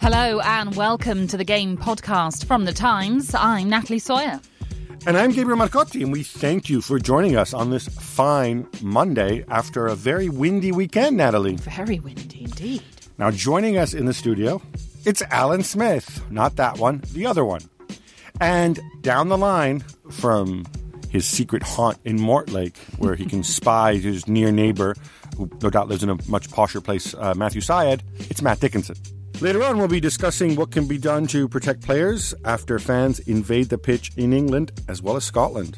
Hello and welcome to The Game podcast from The Times. I'm Natalie Sawyer. And I'm Gabriel Marcotti, and we thank you for joining us on this fine Monday after a very windy weekend, Natalie. Very windy indeed. Now joining us in the studio, it's Alan Smith. Not that one, the other one. And down the line from his secret haunt in Mortlake, where he can spy his near neighbor, who no doubt lives in a much posher place, Matthew Syed, it's Matt Dickinson. Later on, we'll be discussing what can be done to protect players after fans invade the pitch in England as well as Scotland.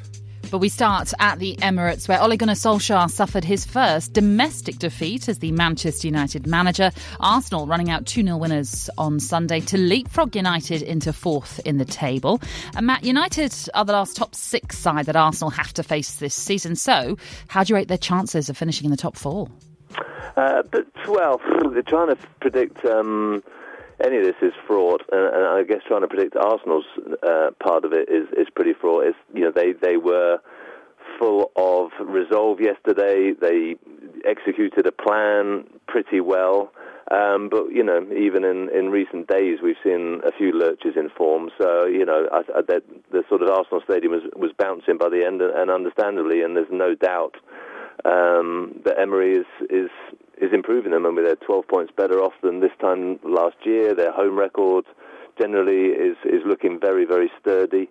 But we start at the Emirates, where Ole Gunnar Solskjaer suffered his first domestic defeat as the Manchester United manager. Arsenal running out 2-0 winners on Sunday to leapfrog United into fourth in the table. And Matt, United are the last top six side that Arsenal have to face this season. So how do you rate their chances of finishing in the top four? Well, trying to predict any of this is fraught, and I guess trying to predict Arsenal's part of it is pretty fraught. It's, you know, they were full of resolve yesterday. They executed a plan pretty well, but you know, even in recent days, we've seen a few lurches in form. So you know, the sort of Arsenal stadium was bouncing by the end, and understandably, and there's no doubt. That Emery is improving them. I mean, they're 12 points better off than this time last year. Their home record generally is looking very, very sturdy.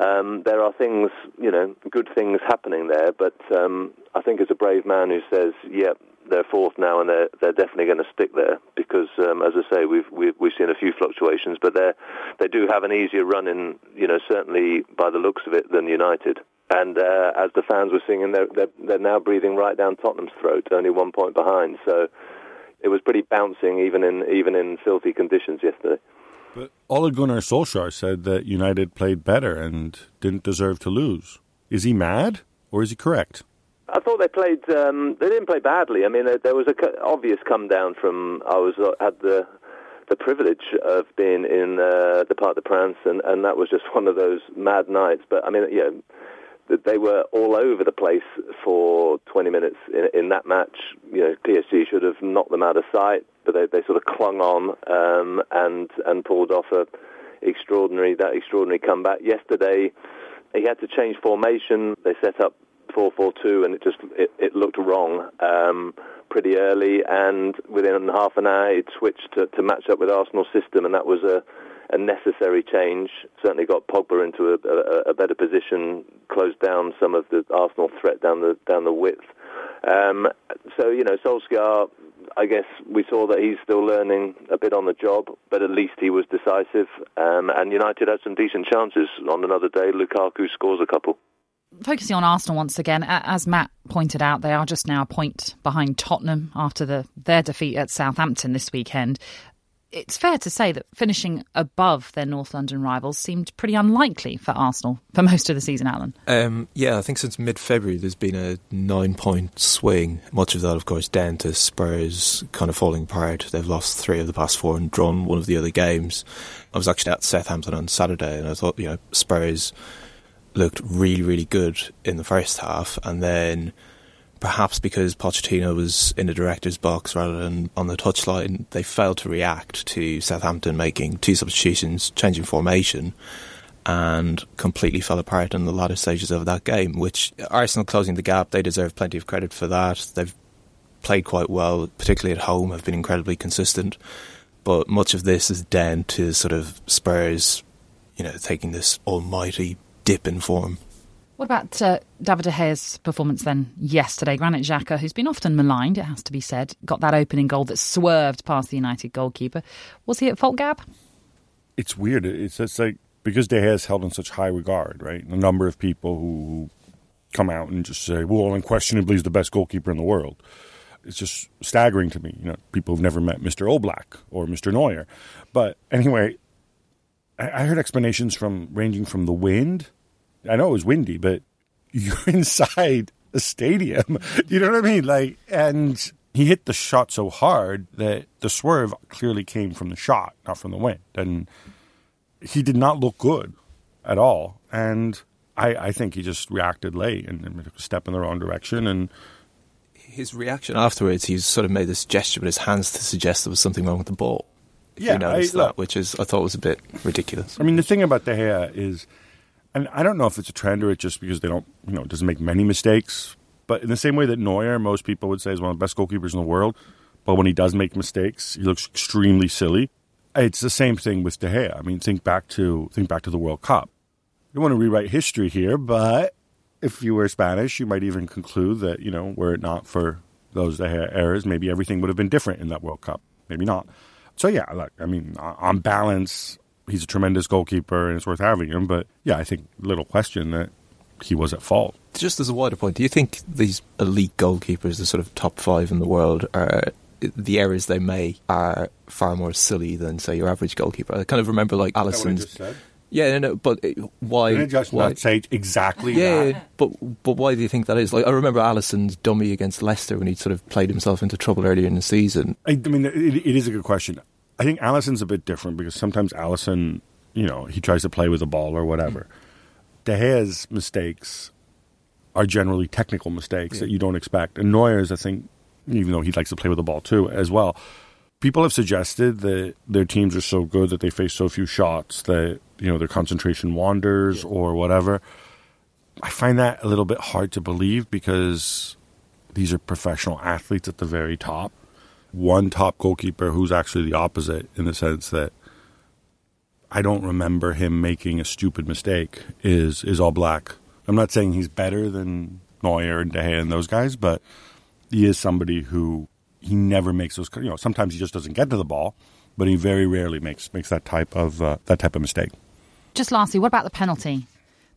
There are things, you know, good things happening there, but I think as a brave man who says, yep, they're fourth now and they're definitely going to stick there because, as I say, we've seen a few fluctuations, but they do have an easier run in, you know, certainly by the looks of it than United. And as the fans were singing, they're now breathing right down Tottenham's throat, only 1 point behind. So it was pretty bouncing, even in filthy conditions yesterday. But Ole Gunnar Solskjaer said that United played better and didn't deserve to lose. Is he mad or is he correct? I thought they played. They didn't play badly. I mean, there was a obvious come down from. I had the privilege of being in the Parc des Princes, and that was just one of those mad nights. But I mean, yeah. They were all over the place for 20 minutes in that match. You know, PSG should have knocked them out of sight, but they sort of clung on and pulled off that extraordinary comeback. Yesterday, he had to change formation. They set up 4-4-2, and it looked wrong pretty early. And within half an hour, it switched to match up with Arsenal's system, and that was a necessary change. Certainly got Pogba into a better position, closed down some of the Arsenal threat down the width. So, you know, Solskjaer, I guess we saw that he's still learning a bit on the job, but at least he was decisive. And United had some decent chances on another day. Lukaku scores a couple. Focusing on Arsenal once again, as Matt pointed out, they are just now a point behind Tottenham after their defeat at Southampton this weekend. It's fair to say that finishing above their North London rivals seemed pretty unlikely for Arsenal for most of the season, Alan. Yeah, I think since mid-February there's been a 9-point swing. Much of that, of course, down to Spurs kind of falling apart. They've lost 3 of the past 4 and drawn one of the other games. I was actually at Southampton on Saturday and I thought, you know, Spurs looked really, really good in the first half, and then perhaps because Pochettino was in the director's box rather than on the touchline, they failed to react to Southampton making 2 substitutions, changing formation, and completely fell apart in the latter stages of that game, which Arsenal closing the gap, they deserve plenty of credit for that. They've played quite well, particularly at home, have been incredibly consistent. But much of this is down to sort of Spurs, you know, taking this almighty dip in form. What about David De Gea's performance then yesterday? Granit Xhaka, who's been often maligned, it has to be said, got that opening goal that swerved past the United goalkeeper. Was he at fault, Gab? It's weird. It's like, because De Gea's held in such high regard, right? The number of people who come out and just say, well, unquestionably he's the best goalkeeper in the world. It's just staggering to me. You know, people have never met Mr. Oblak or Mr. Neuer. But anyway, I heard explanations ranging from the wind. I know it was windy, but you're inside a stadium. You know what I mean? Like, and he hit the shot so hard that the swerve clearly came from the shot, not from the wind. And he did not look good at all. And I think he just reacted late and took a step in the wrong direction. And his reaction afterwards, he sort of made this gesture with his hands to suggest there was something wrong with the ball. Yeah, I thought was a bit ridiculous. I mean, the thing about De Gea is, and I don't know if it's a trend or it's just because they don't, you know, doesn't make many mistakes. But in the same way that Neuer, most people would say, is one of the best goalkeepers in the world. But when he does make mistakes, he looks extremely silly. It's the same thing with De Gea. I mean, think back to the World Cup. You don't want to rewrite history here, but if you were Spanish, you might even conclude that, you know, were it not for those De Gea errors, maybe everything would have been different in that World Cup. Maybe not. So, yeah, like, I mean, on balance, he's a tremendous goalkeeper and it's worth having him. But, yeah, I think little question that he was at fault. Just as a wider point, do you think these elite goalkeepers, the sort of top five in the world, are the errors they make are far more silly than, say, your average goalkeeper? I kind of remember, like, Alisson's... Yeah, no, but why... Can I just not say exactly that? Yeah, but why do you think that is? Like, I remember Alisson's dummy against Leicester when he sort of played himself into trouble earlier in the season. I mean, it is a good question. I think Alisson's a bit different because sometimes Alisson, you know, he tries to play with the ball or whatever. De Gea's mistakes are generally technical mistakes that you don't expect. And Neuer's, I think, even though he likes to play with the ball too, as well. People have suggested that their teams are so good that they face so few shots that, you know, their concentration wanders or whatever. I find that a little bit hard to believe because these are professional athletes at the very top. One top goalkeeper who's actually the opposite in the sense that I don't remember him making a stupid mistake is Oblak. I'm not saying he's better than Neuer and De Gea and those guys, but he is somebody who... He never makes those, you know, sometimes he just doesn't get to the ball, but he very rarely makes that type of mistake. Just lastly, what about the penalty?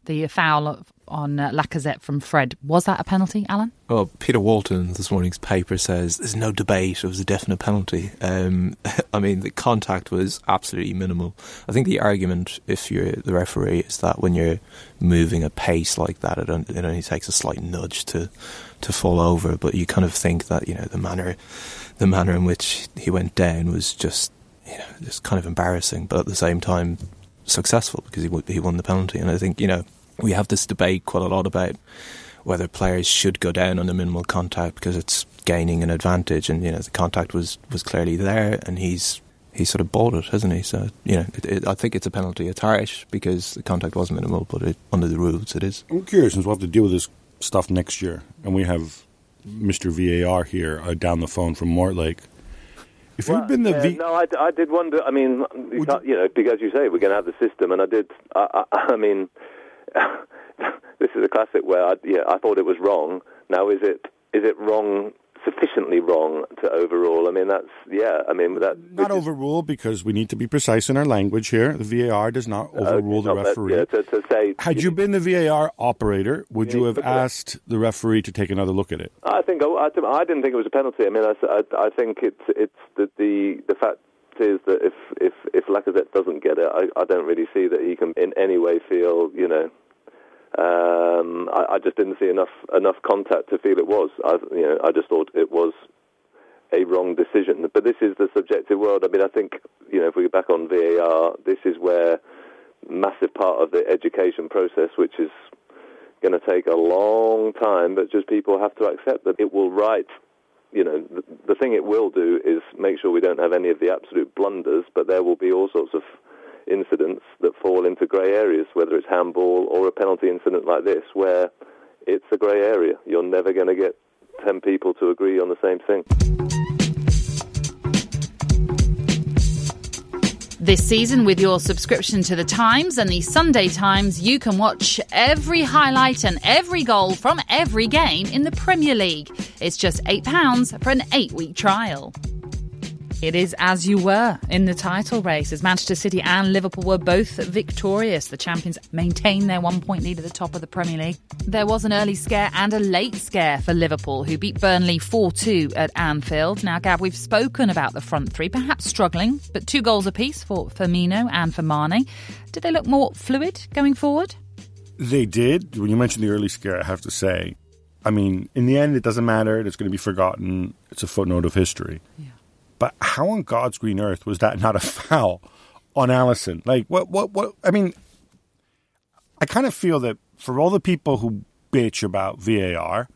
The foul on Lacazette from Fred. Was that a penalty, Alan? Well, Peter Walton, this morning's paper, says there's no debate. It was a definite penalty. I mean, the contact was absolutely minimal. I think the argument, if you're the referee, is that when you're moving a pace like that, it only takes a slight nudge to fall over. But you kind of think that, you know, the manner in which he went down was just, you know, just kind of embarrassing. But at the same time, successful because he won the penalty. And I think, you know, we have this debate quite a lot about whether players should go down on the minimal contact because it's gaining an advantage, and, you know, the contact was clearly there, and he's sort of balled it, hasn't he? So, you know, I think it's a penalty. It's harsh because the contact was minimal, but under the rules it is. I'm curious, since we'll have to deal with this stuff next year, and we have Mr. VAR here down the phone from Mortlake. If well, you'd been the I did wonder. I mean, you know, because you say we're going to have the system, and I did. I mean. This is a classic where I thought it was wrong. Now, is it wrong, sufficiently wrong to overrule? I mean, that's, yeah, I mean... that not overrule, because we need to be precise in our language here. The VAR does not overrule the referee. That, yeah, to say, had you been the VAR operator, would you have asked the referee to take another look at it? I think I didn't think it was a penalty. I mean, I think it's the fact... is that if Lacazette doesn't get it, I don't really see that he can in any way feel, you know, I just didn't see enough contact to feel it was. I just thought it was a wrong decision. But this is the subjective world. I mean, I think, you know, if we go back on VAR, this is where massive part of the education process, which is going to take a long time, but just people have to accept that it will right. You know, the thing it will do is make sure we don't have any of the absolute blunders, but there will be all sorts of incidents that fall into grey areas, whether it's handball or a penalty incident like this, where it's a grey area. You're never going to get 10 people to agree on the same thing. This season, with your subscription to The Times and the Sunday Times, you can watch every highlight and every goal from every game in the Premier League. It's just £8 for an 8-week trial. It is as you were in the title race, as Manchester City and Liverpool were both victorious. The champions maintained their one-point lead at the top of the Premier League. There was an early scare and a late scare for Liverpool, who beat Burnley 4-2 at Anfield. Now, Gab, we've spoken about the front three, perhaps struggling, but 2 goals apiece for Firmino and for Mane. Did they look more fluid going forward? They did. When you mentioned the early scare, I have to say, I mean, in the end, it doesn't matter. It's going to be forgotten. It's a footnote of history. Yeah. But how on God's green earth was that not a foul on Alisson? Like, what? I mean, I kind of feel that for all the people who bitch about VAR,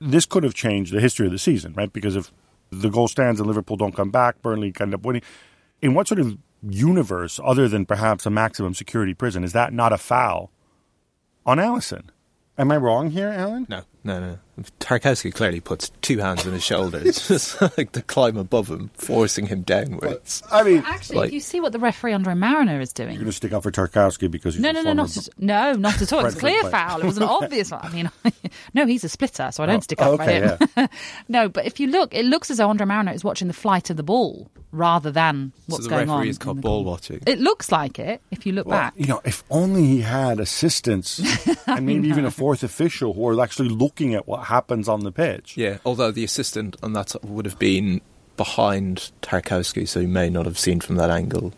this could have changed the history of the season, right? Because if the goal stands and Liverpool don't come back, Burnley can end up winning. In what sort of universe, other than perhaps a maximum security prison, is that not a foul on Alisson? Am I wrong here, Alan? No. Tarkowski clearly puts 2 hands on his shoulders. It's just like to climb above him, forcing him downwards. But, I mean, actually, like, you see what the referee Andre Mariner is doing. You're going to stick up for Tarkowski because he's not at all. It was clear foul. It was an obvious one. I mean, no, he's a splitter, so I don't stick up for him. Yeah. No, but if you look, it looks as though Andre Mariner is watching the flight of the ball rather than what's going on. So the referee is called ball watching. It looks like it. If you look back, you know, if only he had assistants and maybe even a fourth official who are actually looking at what happens on the pitch. Yeah, although the assistant on that would have been behind Tarkowski, so he may not have seen from that angle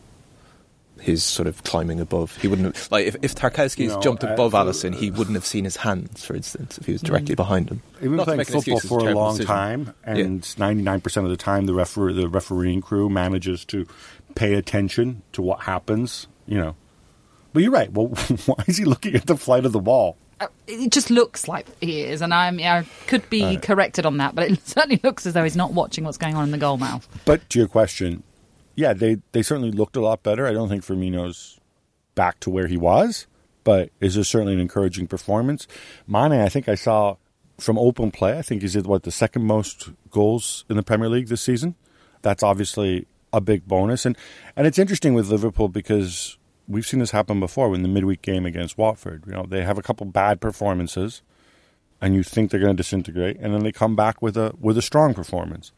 his sort of climbing above. He wouldn't have, like, if Tarkowski's jumped above Alisson, he wouldn't have seen his hands, for instance, if he was directly behind him. We've been playing football for a long time, and 99% of the time the refereeing crew manages to pay attention to what happens, you know. But you're right, well, why is he looking at the flight of the ball? It just looks like he is, and I could be corrected on that, but it certainly looks as though he's not watching what's going on in the goal mouth. But to your question, yeah, they certainly looked a lot better. I don't think Firmino's back to where he was, but it's just certainly an encouraging performance. Mane, I think I saw from open play, I think he's at, the second most goals in the Premier League this season. That's obviously a big bonus. And it's interesting with Liverpool because we've seen this happen before in the midweek game against Watford. You know, they have a couple bad performances and you think they're going to disintegrate, and then they come back with a strong performance.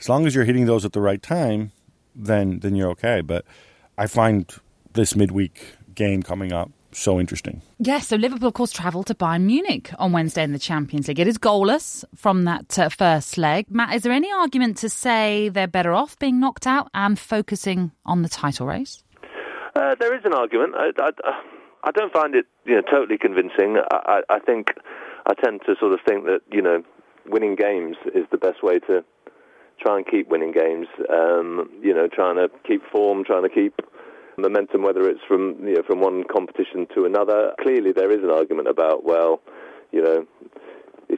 As long as you're hitting those at the right time, then you're okay. But I find this midweek game coming up so interesting. Yeah, so Liverpool, of course, travel to Bayern Munich on Wednesday in the Champions League. It is goalless from that first leg. Matt, is there any argument to say they're better off being knocked out and focusing on the title race? There is an argument. I don't find it, totally convincing. I think I tend to sort of think that, winning games is the best way to try and keep winning games. Trying to keep form, trying to keep momentum, whether it's from one competition to another. Clearly, there is an argument about if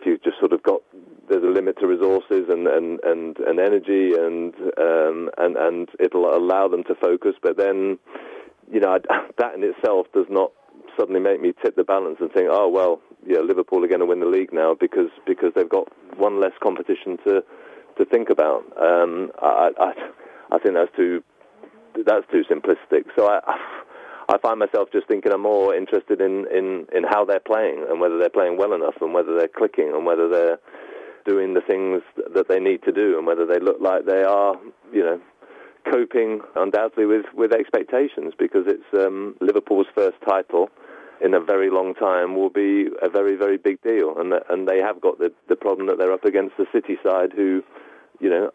you've just sort of got, there's a limit to resources and energy and it'll allow them to focus, but then. That in itself does not suddenly make me tip the balance and think, oh, well, yeah, Liverpool are going to win the league now because they've got one less competition to think about. I think that's too simplistic. So I find myself just thinking I'm more interested in how they're playing and whether they're playing well enough and whether they're clicking and whether they're doing the things that they need to do and whether they look like they are, coping undoubtedly with expectations, because it's Liverpool's first title in a very long time will be a very, very big deal, and they have got the problem that they're up against the City side, who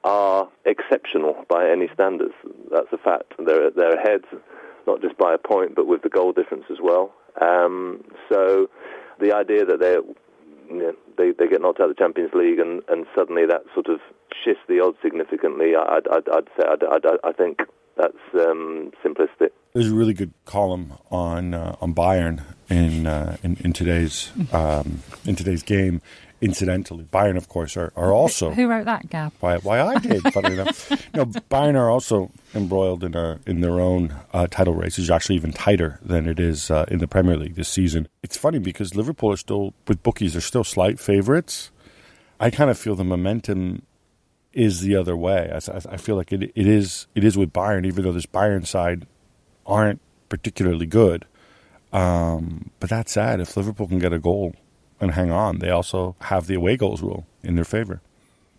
are exceptional by any standards. That's a fact. They're ahead not just by a point but with the goal difference as well. So the idea that they get knocked out of the Champions League and suddenly that sort of shifts the odds significantly, I think that's simplistic. There's a really good column on Bayern in today's game. Incidentally, Bayern, of course, are also... Who wrote that, Gab? Why I did, funny enough. Bayern are also embroiled in their own title race. It's actually even tighter than it is in the Premier League this season. It's funny because Liverpool are still, with bookies, they're still slight favourites. I kind of feel the momentum is the other way. I feel like it is with Bayern, even though this Bayern side aren't particularly good. But that's sad. If Liverpool can get a goal and hang on, they also have the away goals rule in their favour.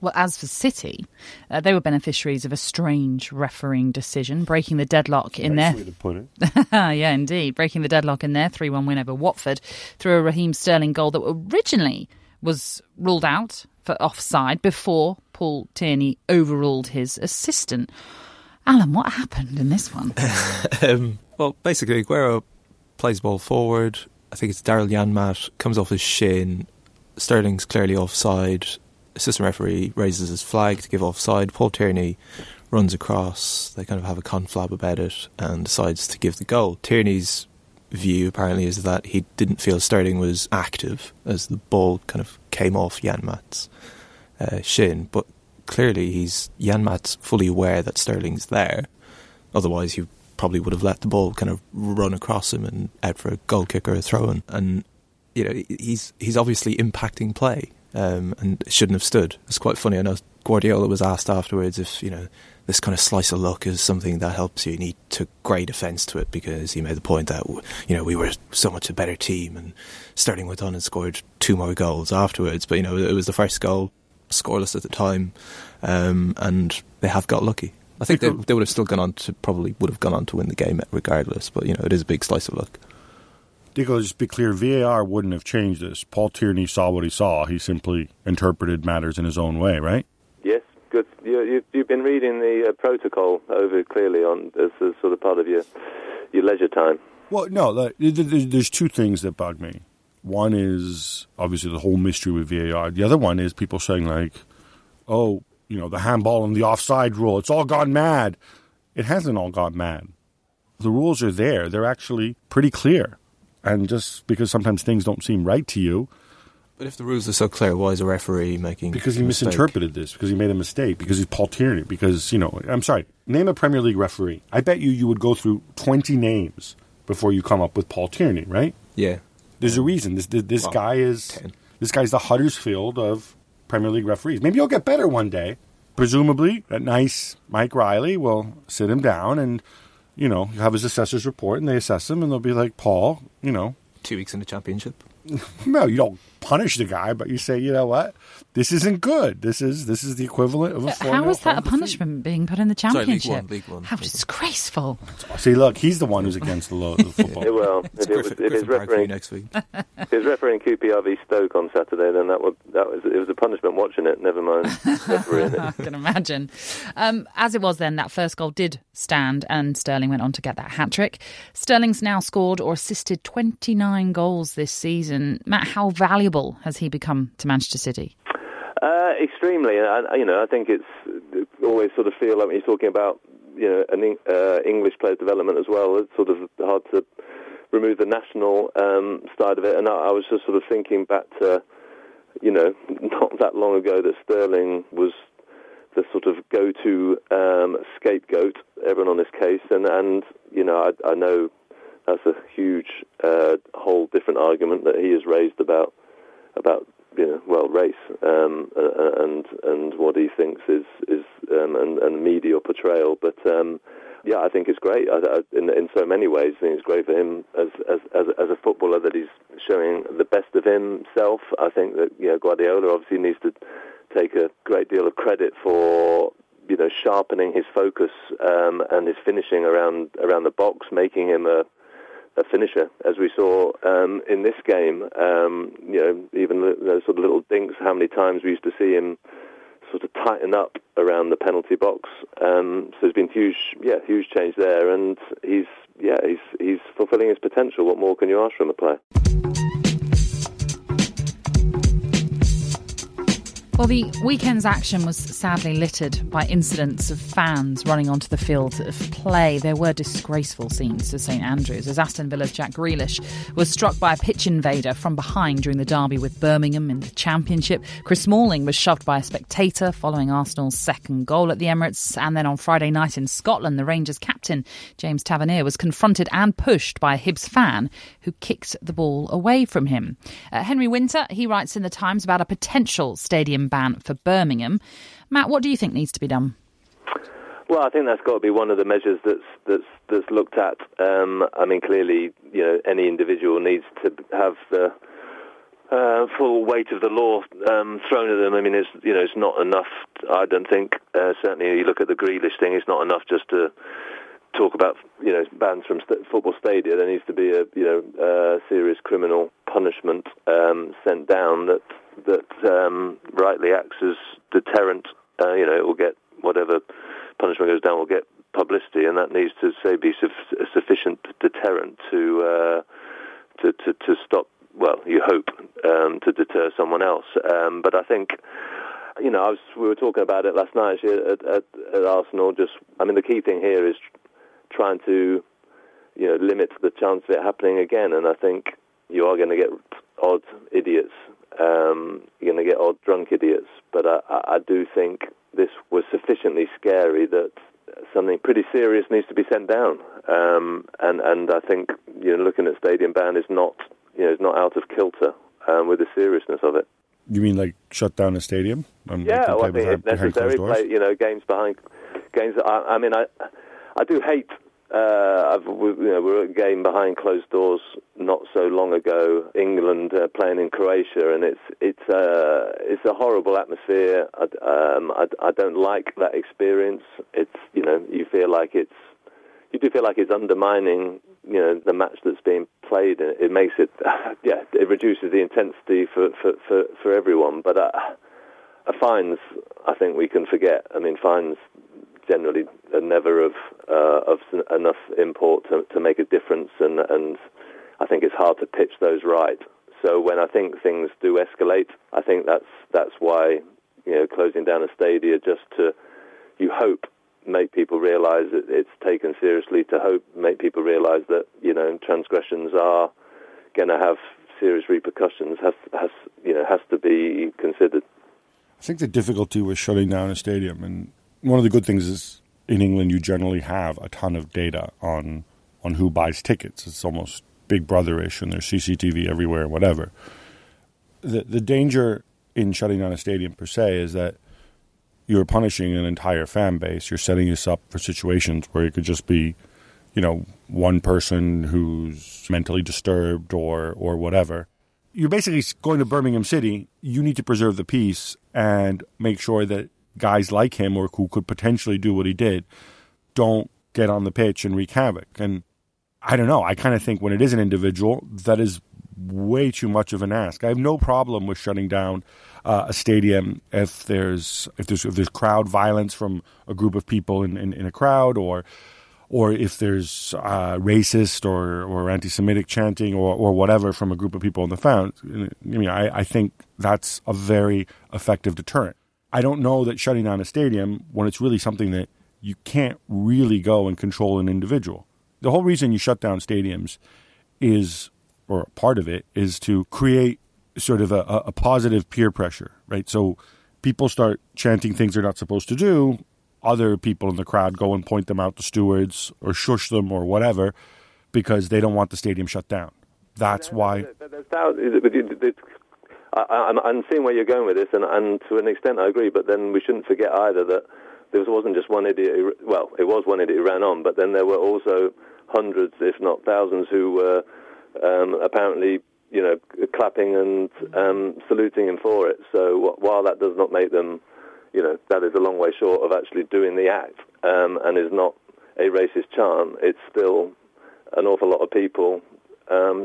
Well, as for City, they were beneficiaries of a strange refereeing decision, breaking the deadlock in their... Nice way to put it. Yeah, indeed. Breaking the deadlock in their 3-1 win over Watford through a Raheem Sterling goal that originally was ruled out for offside before Paul Tierney overruled his assistant. Alan, what happened in this one? Well, basically, Aguero plays ball forward. I think it's Daryl Janmaat, comes off his shin. Sterling's clearly offside. Assistant referee raises his flag to give offside. Paul Tierney runs across. They kind of have a conflab about it and decides to give the goal. Tierney's view apparently is that he didn't feel Sterling was active as the ball kind of came off Janmaat's shin, but clearly Janmaat's fully aware that Sterling's there. Otherwise, he probably would have let the ball kind of run across him and out for a goal kick or a throw-in. And you know, he's obviously impacting play. And shouldn't have stood. It's quite funny. I know Guardiola was asked afterwards if, you know, this kind of slice of luck is something that helps you, and he took great offence to it because he made the point that, you know, we were so much a better team and Sterling went on and scored two more goals afterwards. But, you know, it was the first goal, scoreless at the time, and they have got lucky. I think they would have still gone on to win the game regardless, but, you know, it is a big slice of luck. Dico, just be clear, VAR wouldn't have changed this. Paul Tierney saw what he saw. He simply interpreted matters in his own way, right? Yes, good. You've been reading the protocol over clearly on as sort of part of your leisure time. Well, no, there's two things that bug me. One is, obviously, the whole mystery with VAR. The other one is people saying, like, oh, you know, the handball and the offside rule, it's all gone mad. It hasn't all gone mad. The rules are there. They're actually pretty clear. And just because sometimes things don't seem right to you. But if the rules are so clear, why is a referee making Because he misinterpreted this, because he made a mistake, because he's Paul Tierney, because, you know, I'm sorry, name a Premier League referee. I bet you would go through 20 names before you come up with Paul Tierney, right? Yeah. There's a reason. This guy's the Huddersfield of Premier League referees. Maybe he'll get better one day. Presumably, that nice Mike Riley will sit him down and... You know, have his assessor's report, and they assess him, and they'll be like, Paul, you know... 2 weeks in the Championship. No, you don't punish the guy, but you say, you know what? This isn't good. This is the equivalent of a 4-0. How is that a punishment being put in the Championship? Sorry, League One. How disgraceful. See, look, he's the one who's against the law of football. Yeah, well, if it's refereeing QPR v Stoke on Saturday, then it was a punishment watching it, never mind refereeing it. I can imagine. As it was then, that first goal did stand, and Sterling went on to get that hat-trick. Sterling's now scored or assisted 29 goals this season. Matt, how valuable has he become to Manchester City? Extremely. I think it's always sort of feel like when you're talking about, you know, an English player's development as well, it's sort of hard to remove the national side of it. And I was just sort of thinking back to, you know, not that long ago that Sterling was the sort of go-to scapegoat, everyone on his case. And you know, I know that's a huge whole different argument that he has raised about you know, well, race and what he thinks is and media portrayal, but yeah, I think it's great in so many ways. I think it's great for him as a footballer that he's showing the best of himself. I think that, you know, Guardiola obviously needs to take a great deal of credit for, you know, sharpening his focus and his finishing around the box, making him a finisher, as we saw in this game. You know, even those sort of little dinks, how many times we used to see him sort of tighten up around the penalty box. So there's been huge change there, and he's fulfilling his potential. What more can you ask from a player? Well, the weekend's action was sadly littered by incidents of fans running onto the field of play. There were disgraceful scenes to St Andrews as Aston Villa's Jack Grealish was struck by a pitch invader from behind during the derby with Birmingham in the Championship. Chris Smalling was shoved by a spectator following Arsenal's second goal at the Emirates. And then on Friday night in Scotland, the Rangers captain, James Tavernier, was confronted and pushed by a Hibs fan who kicked the ball away from him. Henry Winter, he writes in The Times about a potential stadium ban for Birmingham. Matt, what do you think needs to be done? Well, I think that's got to be one of the measures that's looked at. I mean, clearly, you know, any individual needs to have the full weight of the law thrown at them. I mean, it's not enough. I don't think. Certainly, you look at the Grealish thing. It's not enough just to talk about, you know, bans from football stadia. There needs to be a serious criminal punishment sent down that rightly acts as deterrent. You know, it will get whatever punishment goes down will get publicity, and that needs to, say, be a sufficient deterrent to stop. Well, you hope to deter someone else, but I think, you know, we were talking about it last night at Arsenal. Just, I mean, the key thing here is trying to, you know, limit the chance of it happening again. And I think you are going to get odd idiots. You're going to get odd drunk idiots. But I do think this was sufficiently scary that something pretty serious needs to be sent down. And I think, you know, looking at stadium ban is not, you know, it's not out of kilter with the seriousness of it. You mean like shut down a stadium? Yeah, I mean, if necessary, play, you know, games behind games. I mean, I do hate. We were at a game behind closed doors not so long ago. England playing in Croatia, and it's a horrible atmosphere. I don't like that experience. It's, you know, you do feel like it's undermining, you know, the match that's being played. It makes it, yeah, it reduces the intensity for everyone. But fines, I think we can forget. I mean, fines generally are never of enough import to make a difference, and I think it's hard to pitch those right. So when I think things do escalate, I think that's why, you know, closing down a stadia just to, you hope, make people realise that it's taken seriously, to hope make people realise that, you know, transgressions are going to have serious repercussions, has to be considered. I think the difficulty with shutting down a stadium, and one of the good things is in England you generally have a ton of data on who buys tickets. It's almost Big Brother-ish, and there's CCTV everywhere, whatever. The danger in shutting down a stadium per se is that you're punishing an entire fan base. You're setting us up for situations where it could just be, you know, one person who's mentally disturbed or whatever. You're basically going to Birmingham City. You need to preserve the peace and make sure that guys like him, or who could potentially do what he did, don't get on the pitch and wreak havoc. And I don't know. I kind of think when it is an individual, that is way too much of an ask. I have no problem with shutting down a stadium if there's crowd violence from a group of people in a crowd, or if there's racist or anti-Semitic chanting or whatever from a group of people in the fans. I mean, I think that's a very effective deterrent. I don't know that shutting down a stadium, when it's really something that you can't really go and control an individual. The whole reason you shut down stadiums is, or part of it, is to create sort of a positive peer pressure, right? So people start chanting things they're not supposed to do. Other people in the crowd go and point them out to stewards or shush them or whatever because they don't want the stadium shut down. That's why. I'm seeing where you're going with this, and to an extent I agree, but then we shouldn't forget either that there wasn't just one idiot it was one idiot who ran on, but then there were also hundreds, if not thousands, who were apparently, you know, clapping and saluting him for it. So while that does not make them, you know, that is a long way short of actually doing the act, and is not a racist charm, it's still an awful lot of people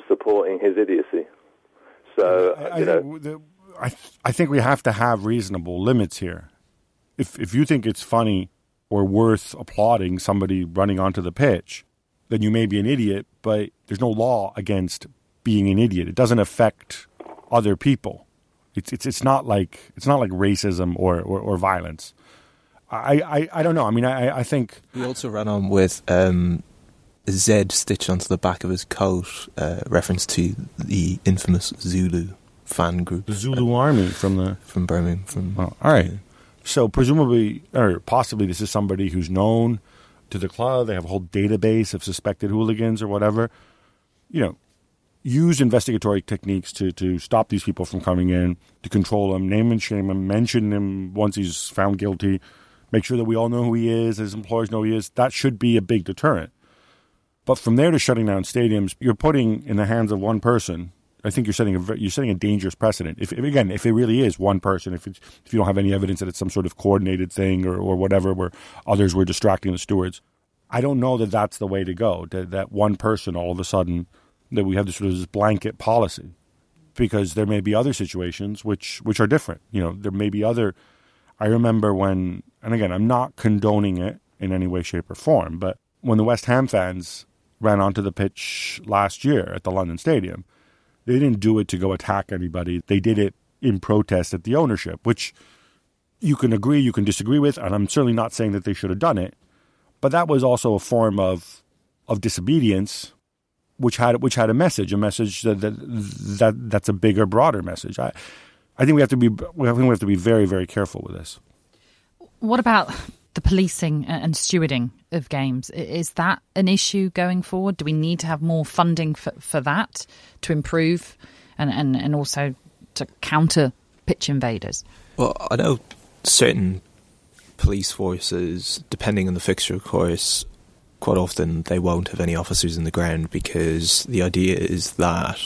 supporting his idiocy. So, I think we have to have reasonable limits here. If you think it's funny or worth applauding somebody running onto the pitch, then you may be an idiot, but there's no law against being an idiot. It doesn't affect other people. It's not like racism or violence. I don't know. I mean, I think he also ran on with a Z stitched onto the back of his coat, reference to the infamous Zulu fan group, the Zulu army from Birmingham. All right. So presumably, or possibly, this is somebody who's known to the club. They have a whole database of suspected hooligans or whatever. You know, use investigatory techniques to stop these people from coming in, to control them, name and shame him, mention him once he's found guilty, make sure that we all know who he is, his employers know who he is. That should be a big deterrent. But from there to shutting down stadiums, you're putting in the hands of one person. I think you're setting a dangerous precedent. If it really is one person, if you don't have any evidence that it's some sort of coordinated thing or whatever, where others were distracting the stewards, I don't know that that's the way to go. That one person, all of a sudden, that we have this sort of this blanket policy, because there may be other situations which are different. You know, there may be other. I remember when, and again, I'm not condoning it in any way, shape, or form, but when the West Ham fans ran onto the pitch last year at the London Stadium, they didn't do it to go attack anybody. They did it in protest at the ownership, which you can agree, you can disagree with, and I'm certainly not saying that they should have done it. But that was also a form of disobedience, which had a message that's a bigger, broader message. I think we have to be very, very careful with this. What about the policing and stewarding of games? Is that an issue going forward? Do we need to have more funding for that to improve and also to counter pitch invaders? Well, I know certain police forces, depending on the fixture, of course, quite often they won't have any officers in the ground, because the idea is that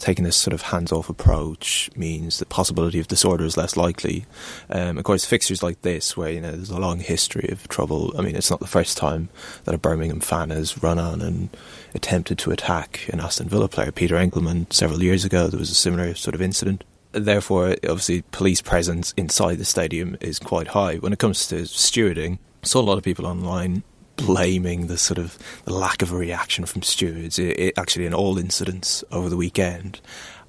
taking this sort of hands-off approach means the possibility of disorder is less likely. Of course, fixtures like this, where you know there's a long history of trouble. I mean, it's not the first time that a Birmingham fan has run on and attempted to attack an Aston Villa player, Peter Enkelman. Several years ago, there was a similar sort of incident. Therefore, obviously, police presence inside the stadium is quite high. When it comes to stewarding, I saw a lot of people online blaming the sort of the lack of a reaction from stewards, actually in all incidents over the weekend.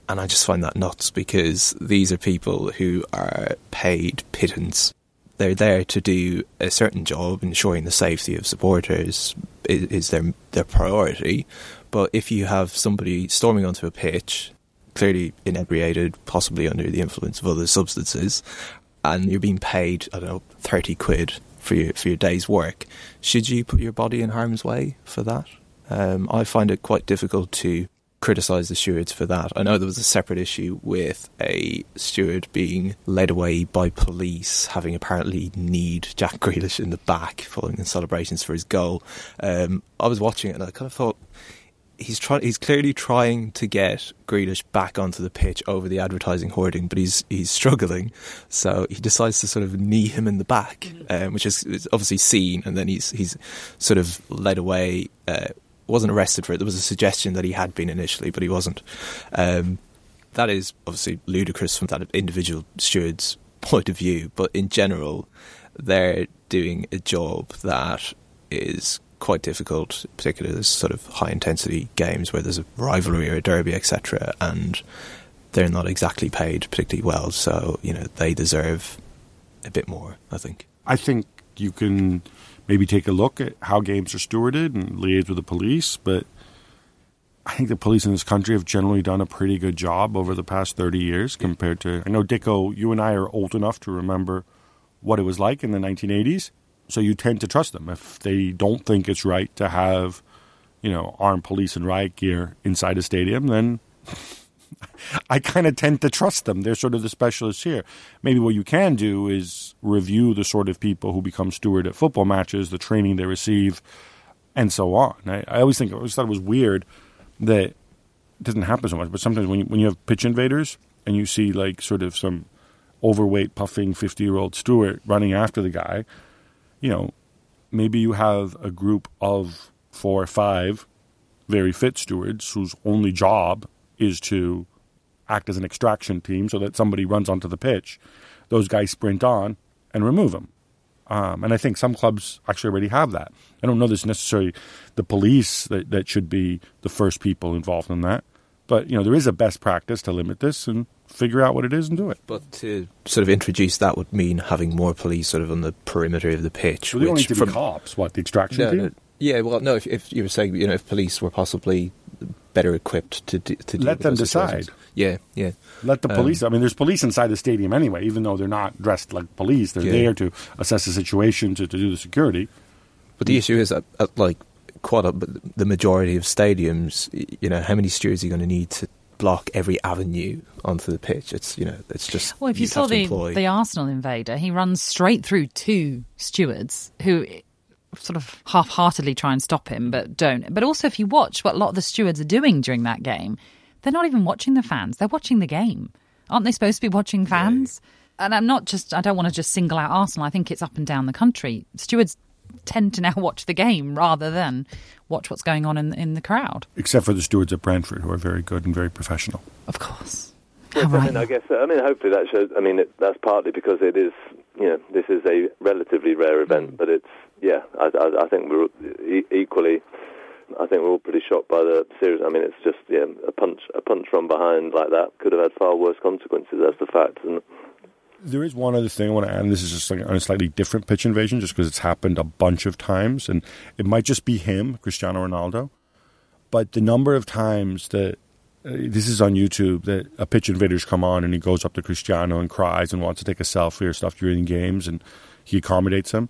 And I just find that nuts, because these are people who are paid pittance. They're there to do a certain job. Ensuring the safety of supporters is their priority. But if you have somebody storming onto a pitch, clearly inebriated, possibly under the influence of other substances, and you're being paid, I don't know, 30 quid for your day's work, should you put your body in harm's way for that? I find it quite difficult to criticise the stewards for that. I know there was a separate issue with a steward being led away by police, having apparently kneed Jack Grealish in the back following the celebrations for his goal. I was watching it and I kind of thought, he's clearly trying to get Grealish back onto the pitch over the advertising hoarding, but he's struggling, so he decides to sort of knee him in the back, which is obviously seen, and then he's sort of led away. Wasn't arrested for it. There was a suggestion that he had been initially, but he wasn't. That is obviously ludicrous from that individual steward's point of view, but in general, they're doing a job that is quite difficult, particularly this sort of high-intensity games where there's a rivalry or a derby, etc., and they're not exactly paid particularly well, so, you know, they deserve a bit more, I think. I think you can maybe take a look at how games are stewarded and liaise with the police, but I think the police in this country have generally done a pretty good job over the past 30 years compared to... I know, Dicko, you and I are old enough to remember what it was like in the 1980s. So you tend to trust them. If they don't think it's right to have, you know, armed police and riot gear inside a stadium, then I kind of tend to trust them. They're sort of the specialists here. Maybe what you can do is review the sort of people who become steward at football matches, the training they receive, and so on. I always thought it was weird that it doesn't happen so much, but sometimes when you have pitch invaders and you see like sort of some overweight, puffing 50-year-old steward running after the guy, you know, maybe you have a group of 4 or 5 very fit stewards whose only job is to act as an extraction team so that somebody runs onto the pitch. Those guys sprint on and remove them. And I think some clubs actually already have that. I don't know this necessarily the police that should be the first people involved in that. But, you know, there is a best practice to limit this and figure out what it is and do it. But to sort of introduce that would mean having more police sort of on the perimeter of the pitch. So they don't need to be cops, what, the extraction team? If you were saying, you know, if police were possibly better equipped to deal with them decide. Yeah. Let the police, there's police inside the stadium anyway, even though they're not dressed like police. They're there to assess the situation, to do the security. But the issue is, that, like, quad up, but the majority of stadiums, you know, how many stewards are you going to need to block every avenue onto the pitch? It's, you know, it's just... Well, if you saw the Arsenal invader, he runs straight through two stewards who sort of half-heartedly try and stop him, but don't. But also, if you watch what a lot of the stewards are doing during that game, they're not even watching the fans, they're watching the game. Aren't they supposed to be watching fans? Yeah. And I don't want to just single out Arsenal. I think it's up and down the country. Stewards tend to now watch the game rather than watch what's going on in the crowd. Except for the stewards at Brentford, who are very good and very professional. Of course. Yes, right. I mean, hopefully that shows, I mean, that's partly because it is, you know, this is a relatively rare event, but it's, yeah, I think we're equally... I think we're all pretty shocked by the series. I mean, it's just a punch from behind like that could have had far worse consequences. That's the fact. And there is one other thing I want to add, and this is just like on a slightly different pitch invasion, just because it's happened a bunch of times, and it might just be him, Cristiano Ronaldo, but the number of times that this is on YouTube that a pitch invader's come on and he goes up to Cristiano and cries and wants to take a selfie or stuff during games, and he accommodates him.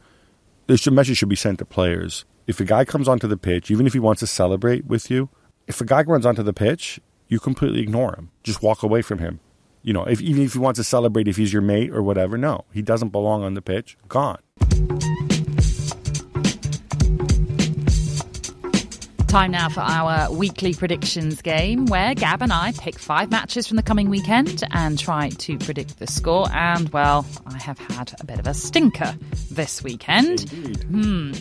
This message should be sent to players. If a guy comes onto the pitch, even if he wants to celebrate with you, if a guy runs onto the pitch, you completely ignore him. Just walk away from him. You know, even if he wants to celebrate, if he's your mate or whatever, no, he doesn't belong on the pitch. Gone. Time now for our weekly predictions game, where Gab and I pick 5 matches from the coming weekend and try to predict the score. And, well, I have had a bit of a stinker this weekend.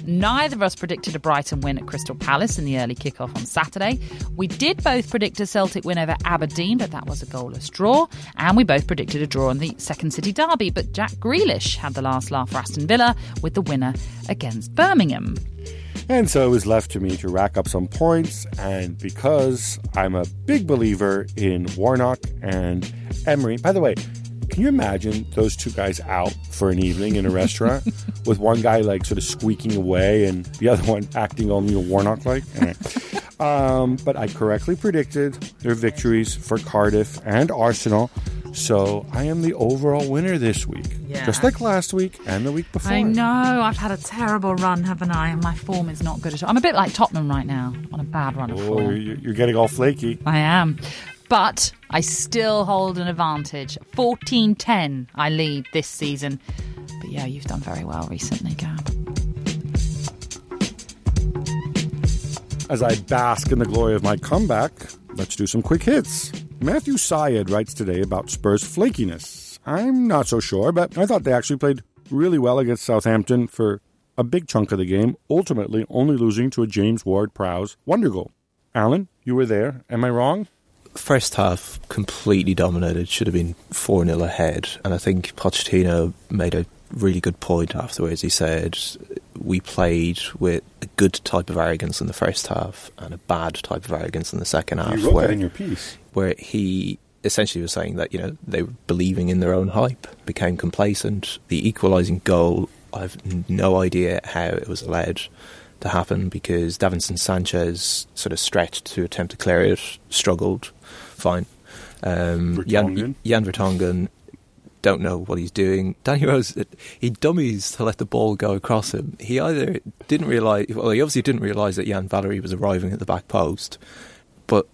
Neither of us predicted a Brighton win at Crystal Palace in the early kickoff on Saturday. We did both predict a Celtic win over Aberdeen, but that was a goalless draw. And we both predicted a draw in the Second City derby, but Jack Grealish had the last laugh for Aston Villa with the winner against Birmingham. And so it was left to me to rack up some points, and because I'm a big believer in Warnock and Emery... By the way, can you imagine those two guys out for an evening in a restaurant with one guy, like, sort of squeaking away and the other one acting only Warnock-like? But I correctly predicted their victories for Cardiff and Arsenal, so I am the overall winner this week. Yeah. Just like last week and the week before. I know. I've had a terrible run, haven't I? And my form is not good at all. I'm a bit like Tottenham right now, on a bad run of form. You're getting all flaky. I am. But I still hold an advantage. 14-10 I lead this season. But yeah, you've done very well recently, Gab. As I bask in the glory of my comeback, let's do some quick hits. Matthew Syed writes today about Spurs' flakiness. I'm not so sure, but I thought they actually played really well against Southampton for a big chunk of the game, ultimately only losing to a James Ward-Prowse wonder goal. Alan, you were there. Am I wrong? First half, completely dominated. Should have been 4-0 ahead. And I think Pochettino made a really good point afterwards. He said, we played with a good type of arrogance in the first half and a bad type of arrogance in the second half. You wrote that in your piece. Where he essentially was saying that, you know, they were believing in their own hype, became complacent. The equalising goal, I've no idea how it was allowed to happen, because Davinson Sanchez sort of stretched to attempt to clear it, struggled, fine. Jan Vertonghen, don't know what he's doing. Danny Rose, he dummies to let the ball go across him. He either didn't realise, well, he obviously didn't realise that Jan Valery was arriving at the back post, but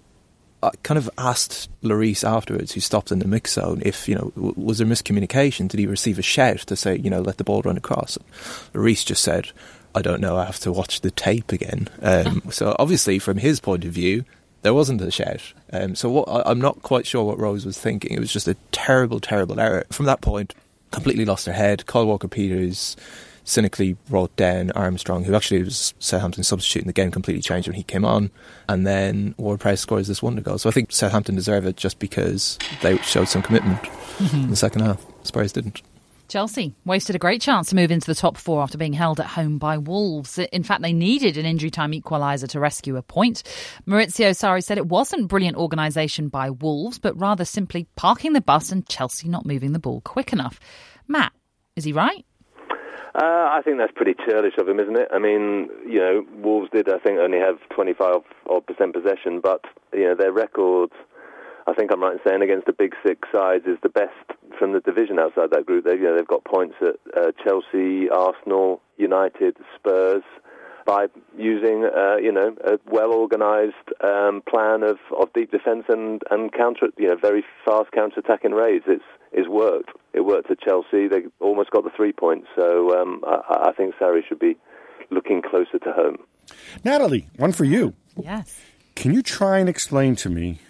I kind of asked Lloris afterwards, who stopped in the mix zone, if, you know, was there miscommunication? Did he receive a shout to say, you know, let the ball run across? Lloris just said, I don't know, I have to watch the tape again. So obviously, from his point of view, there wasn't a shout. I'm not quite sure what Rose was thinking. It was just a terrible, terrible error. From that point, completely lost their head. Kyle Walker-Peters cynically brought down Armstrong, who actually was Southampton's substitute, and the game completely changed when he came on. And then Ward-Prowse scores this wonder goal. So I think Southampton deserve it just because they showed some commitment in the second half. Spurs didn't. Chelsea wasted a great chance to move into the top four after being held at home by Wolves. In fact, they needed an injury-time equaliser to rescue a point. Maurizio Sarri said it wasn't brilliant organisation by Wolves, but rather simply parking the bus and Chelsea not moving the ball quick enough. Matt, is he right? I think that's pretty churlish of him, isn't it? I mean, you know, Wolves did, I think, only have 25% possession, but, you know, their records... I think I'm right in saying against the big six sides is the best from the division outside that group. They've got points at Chelsea, Arsenal, United, Spurs, by using, a well-organised plan of deep defence and counter, very fast counter-attacking raids. It's worked. It worked at Chelsea. They almost got the 3 points. So I think Sarri should be looking closer to home. Natalie, one for you. Yes. Can you try and explain to me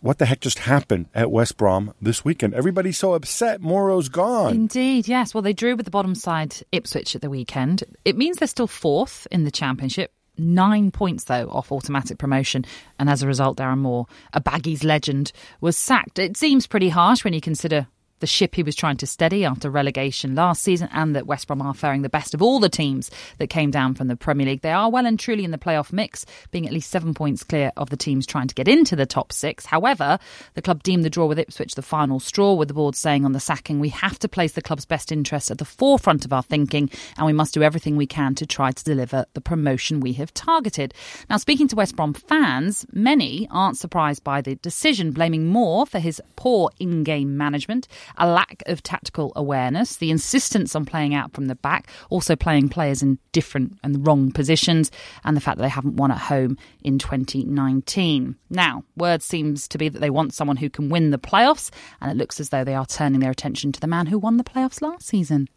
what the heck just happened at West Brom this weekend? Everybody's so upset. Moro's gone. Indeed, yes. Well, they drew with the bottom side Ipswich at the weekend. It means they're still fourth in the Championship. 9 points, though, off automatic promotion. And as a result, Darren Moore, a Baggies legend, was sacked. It seems pretty harsh when you consider the ship he was trying to steady after relegation last season, and that West Brom are faring the best of all the teams that came down from the Premier League. They are well and truly in the playoff mix, being at least 7 points clear of the teams trying to get into the top six. However, the club deemed the draw with Ipswich the final straw, with the board saying on the sacking, "We have to place the club's best interests at the forefront of our thinking, and we must do everything we can to try to deliver the promotion we have targeted." Now, speaking to West Brom fans, many aren't surprised by the decision, blaming Moore for his poor in-game management, a lack of tactical awareness, the insistence on playing out from the back, also playing players in different and wrong positions, and the fact that they haven't won at home in 2019. Now, word seems to be that they want someone who can win the playoffs, and it looks as though they are turning their attention to the man who won the playoffs last season,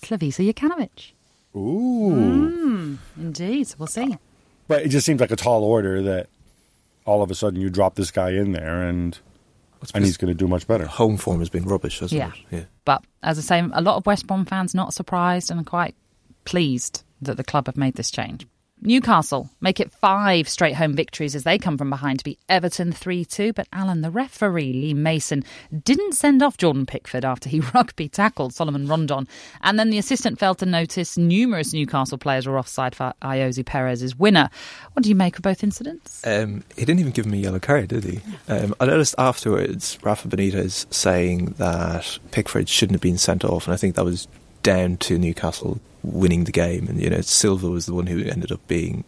Slavica Jokanovic. Ooh. Indeed, we'll see. But it just seems like a tall order that all of a sudden you drop this guy in there and he's going to do much better. Home form has been rubbish, hasn't it? Yeah. But as I say, a lot of West Brom fans not surprised and quite pleased that the club have made this change. Newcastle make it 5 straight home victories as they come from behind to beat Everton 3-2. But Alan, the referee, Lee Mason, didn't send off Jordan Pickford after he rugby tackled Solomon Rondon. And then the assistant failed to notice numerous Newcastle players were offside for Iosi Perez's winner. What do you make of both incidents? He didn't even give him a yellow card, did he? I noticed afterwards Rafa Benitez saying that Pickford shouldn't have been sent off. And I think that was down to Newcastle winning the game, and Silva was the one who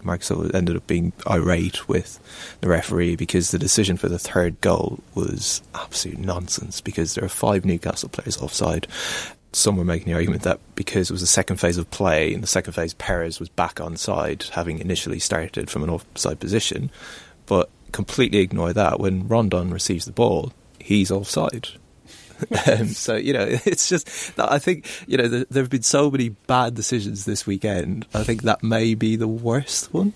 Mark Silva ended up being irate with the referee because the decision for the third goal was absolute nonsense, because there are 5 Newcastle players offside. Some were making the argument that because it was the second phase of play, in the second phase Perez was back onside, having initially started from an offside position, but completely ignore that. When Rondon receives the ball, he's offside. It's just, I think, there have been so many bad decisions this weekend. I think that may be the worst one.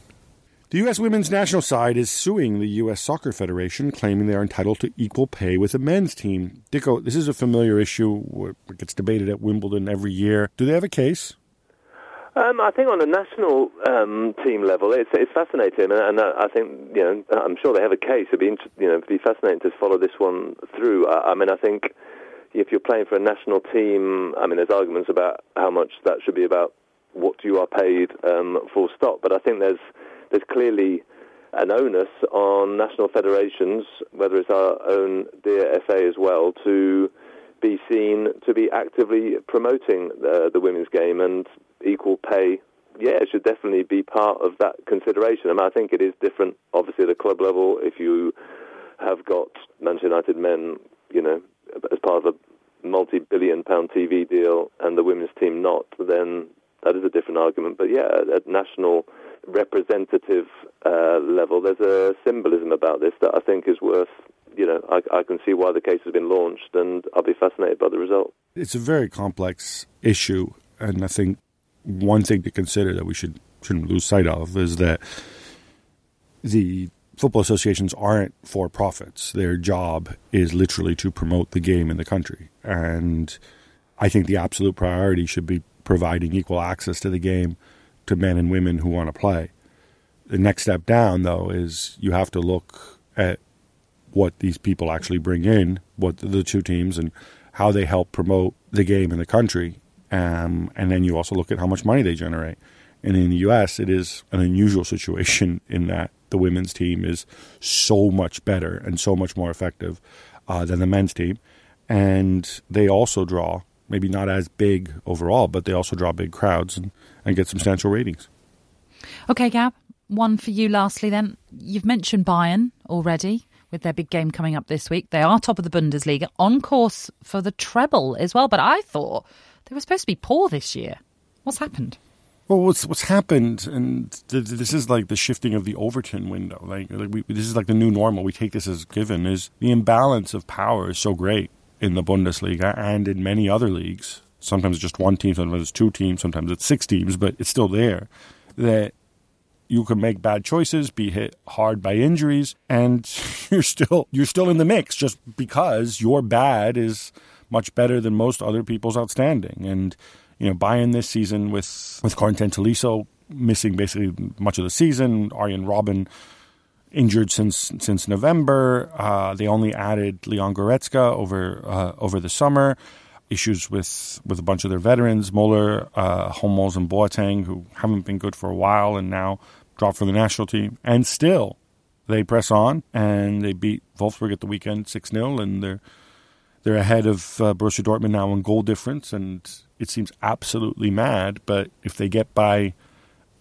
The U.S. women's national side is suing the U.S. Soccer Federation, claiming they are entitled to equal pay with the men's team. Dicko, this is a familiar issue. It gets debated at Wimbledon every year. Do they have a case? I think on a national team level, it's fascinating, and I think I'm sure they have a case. It'd be fascinating to follow this one through. I think if you're playing for a national team, there's arguments about how much that should be about what you are paid, full stop. But I think there's clearly an onus on national federations, whether it's our own dear FA as well, to be seen to be actively promoting the women's game, and equal pay, it should definitely be part of that consideration. I think it is different, obviously, at a club level. If you have got Manchester United men, as part of a multi-billion-pound TV deal, and the women's team not, then that is a different argument. But at national representative level, there's a symbolism about this that I think is worth. I can see why the case has been launched, and I'll be fascinated by the result. It's a very complex issue, and I think one thing to consider that we shouldn't lose sight of is that the football associations aren't for-profits. Their job is literally to promote the game in the country. And I think the absolute priority should be providing equal access to the game to men and women who want to play. The next step down, though, is you have to look at what these people actually bring in, what the two teams, and how they help promote the game in the country. And then you also look at how much money they generate. And in the U.S., it is an unusual situation in that the women's team is so much better and so much more effective than the men's team. And they also draw, maybe not as big overall, but they also draw big crowds and get substantial ratings. Okay, Gab, one for you lastly then. You've mentioned Bayern already, with their big game coming up this week. They are top of the Bundesliga, on course for the treble as well. But I thought they were supposed to be poor this year. What's happened? Well, what's happened, and this is like the shifting of the Overton window. This is like the new normal. We take this as given. Is the imbalance of power is so great in the Bundesliga and in many other leagues. Sometimes it's just one team, sometimes it's two teams, sometimes it's six teams, but it's still there. That you can make bad choices, be hit hard by injuries, and you're still in the mix just because your bad is much better than most other people's outstanding. And you know, Bayern this season with Corentin Tolisso missing basically much of the season, Arjen Robben injured since November. They only added Leon Goretzka over the summer. Issues with a bunch of their veterans, Muller, Hummels, and Boateng, who haven't been good for a while and now dropped for the national team. And still, they press on, and they beat Wolfsburg at the weekend 6-0, and they're ahead of Borussia Dortmund now in goal difference, and it seems absolutely mad. But if they get by...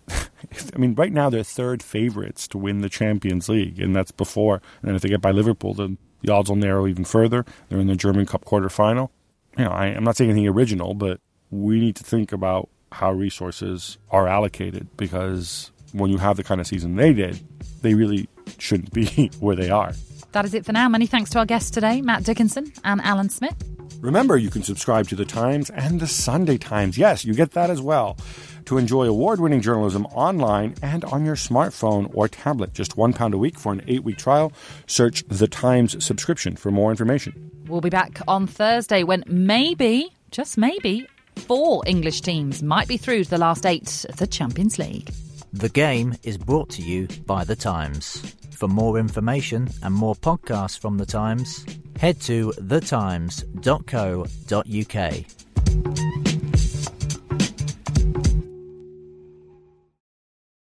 I mean, right now they're third favorites to win the Champions League, and that's before. And if they get by Liverpool, then the odds will narrow even further. They're in the German Cup quarterfinal. You know, I'm not saying anything original, but we need to think about how resources are allocated, because when you have the kind of season they did, they really shouldn't be where they are. That is it for now. Many thanks to our guests today, Matt Dickinson and Alan Smith. Remember, you can subscribe to The Times and The Sunday Times. Yes, you get that as well. To enjoy award-winning journalism online and on your smartphone or tablet. Just £1 a week for an 8-week trial. Search The Times subscription for more information. We'll be back on Thursday when maybe, just maybe, 4 English teams might be through to the last 8 of the Champions League. The Game is brought to you by The Times. For more information and more podcasts from The Times, head to thetimes.co.uk.